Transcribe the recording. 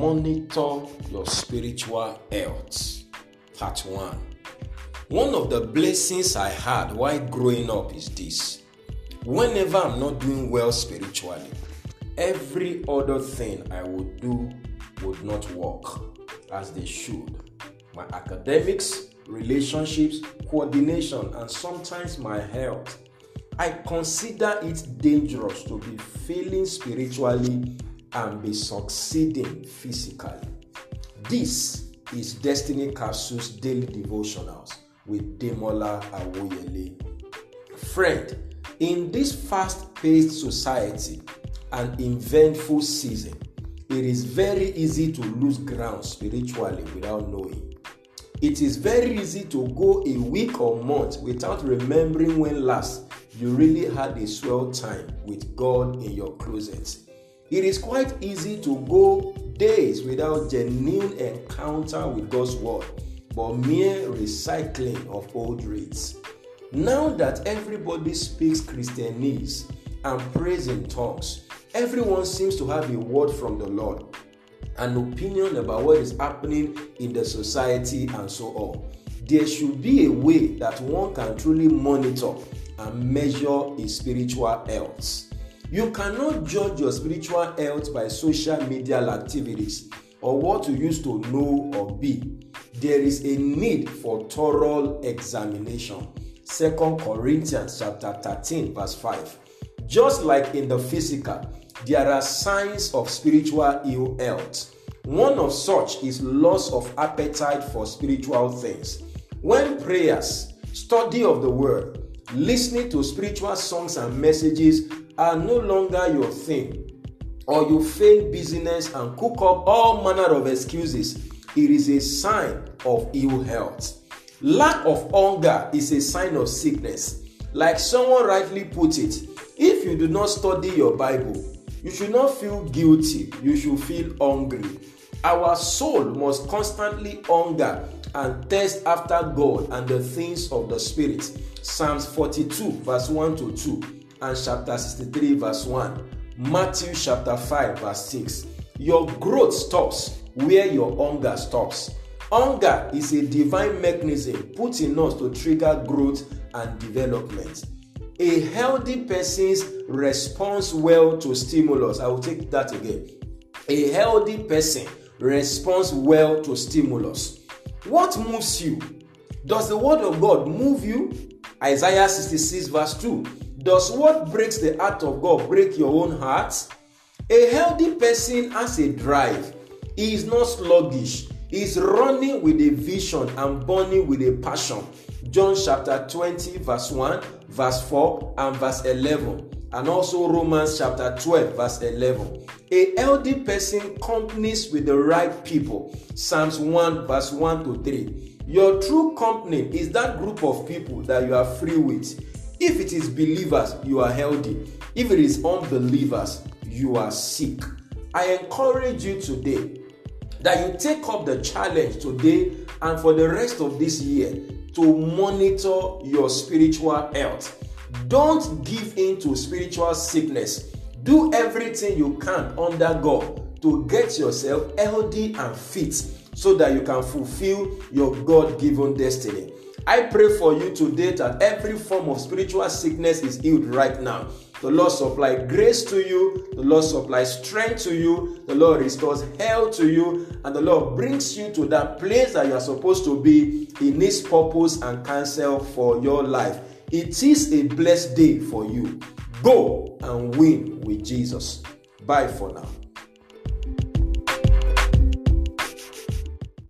monitor your spiritual health. Part one. One of the blessings I had while growing up is this. Whenever I'm not doing well spiritually, every other thing I would do would not work as they should. My academics, relationships, coordination, and sometimes my health. I consider it dangerous to be failing spiritually and be succeeding physically. This is Destiny Capsule's Daily Devotionals with Demola Awoyele. Friend, in this fast-paced society and eventful season, it is very easy to lose ground spiritually without knowing. It is very easy to go a week or month without remembering when last you really had a swell time with God in your closet. It is quite easy to go days without genuine encounter with God's word, but mere recycling of old rites. Now that everybody speaks Christianese and prays in tongues, everyone seems to have a word from the Lord, an opinion about what is happening in the society and so on. There should be a way that one can truly monitor and measure his spiritual health. You cannot judge your spiritual health by social media activities or what you used to know or be. There is a need for thorough examination. 2 Corinthians chapter 13 verse 5. Just like in the physical, there are signs of spiritual ill health. One of such is loss of appetite for spiritual things. When prayers, study of the word, listening to spiritual songs and messages are no longer your thing, or you feign busyness and cook up all manner of excuses, it is a sign of ill health. Lack of hunger is a sign of sickness. Like someone rightly put it, if you do not study your Bible, you should not feel guilty, you should feel hungry. Our soul must constantly hunger and thirst after God and the things of the Spirit. Psalms 42 verse 1 to 2 and chapter 63 verse 1. Matthew chapter 5 verse 6. Your growth stops where your hunger stops. Hunger is a divine mechanism put in us to trigger growth and development. A healthy person's responds well to stimulus. I will take that again. A healthy person responds well to stimulus. What moves you? Does the word of God move you? Isaiah 66 verse 2. Does what breaks the heart of God break your own heart? A healthy person has a drive. He is not sluggish. He is running with a vision and burning with a passion. John chapter 20 verse 1, verse 4 and verse 11, and also Romans chapter 12 verse 11. A healthy person companies with the right people. Psalms 1 verse 1 to 3. Your true company is that group of people that you are free with. If it is believers, you are healthy. If it is unbelievers, you are sick. I encourage you today that you take up the challenge today and for the rest of this year to monitor your spiritual health. Don't give in to spiritual sickness. Do everything you can under God to get yourself healthy and fit so that you can fulfill your God-given destiny. I pray for you today that every form of spiritual sickness is healed right now. The Lord supply grace to you. The Lord supply strength to you. The Lord restores health to you. And the Lord brings you to that place that you are supposed to be in His purpose and counsel for your life. It is a blessed day for you. Go and win with Jesus. Bye for now.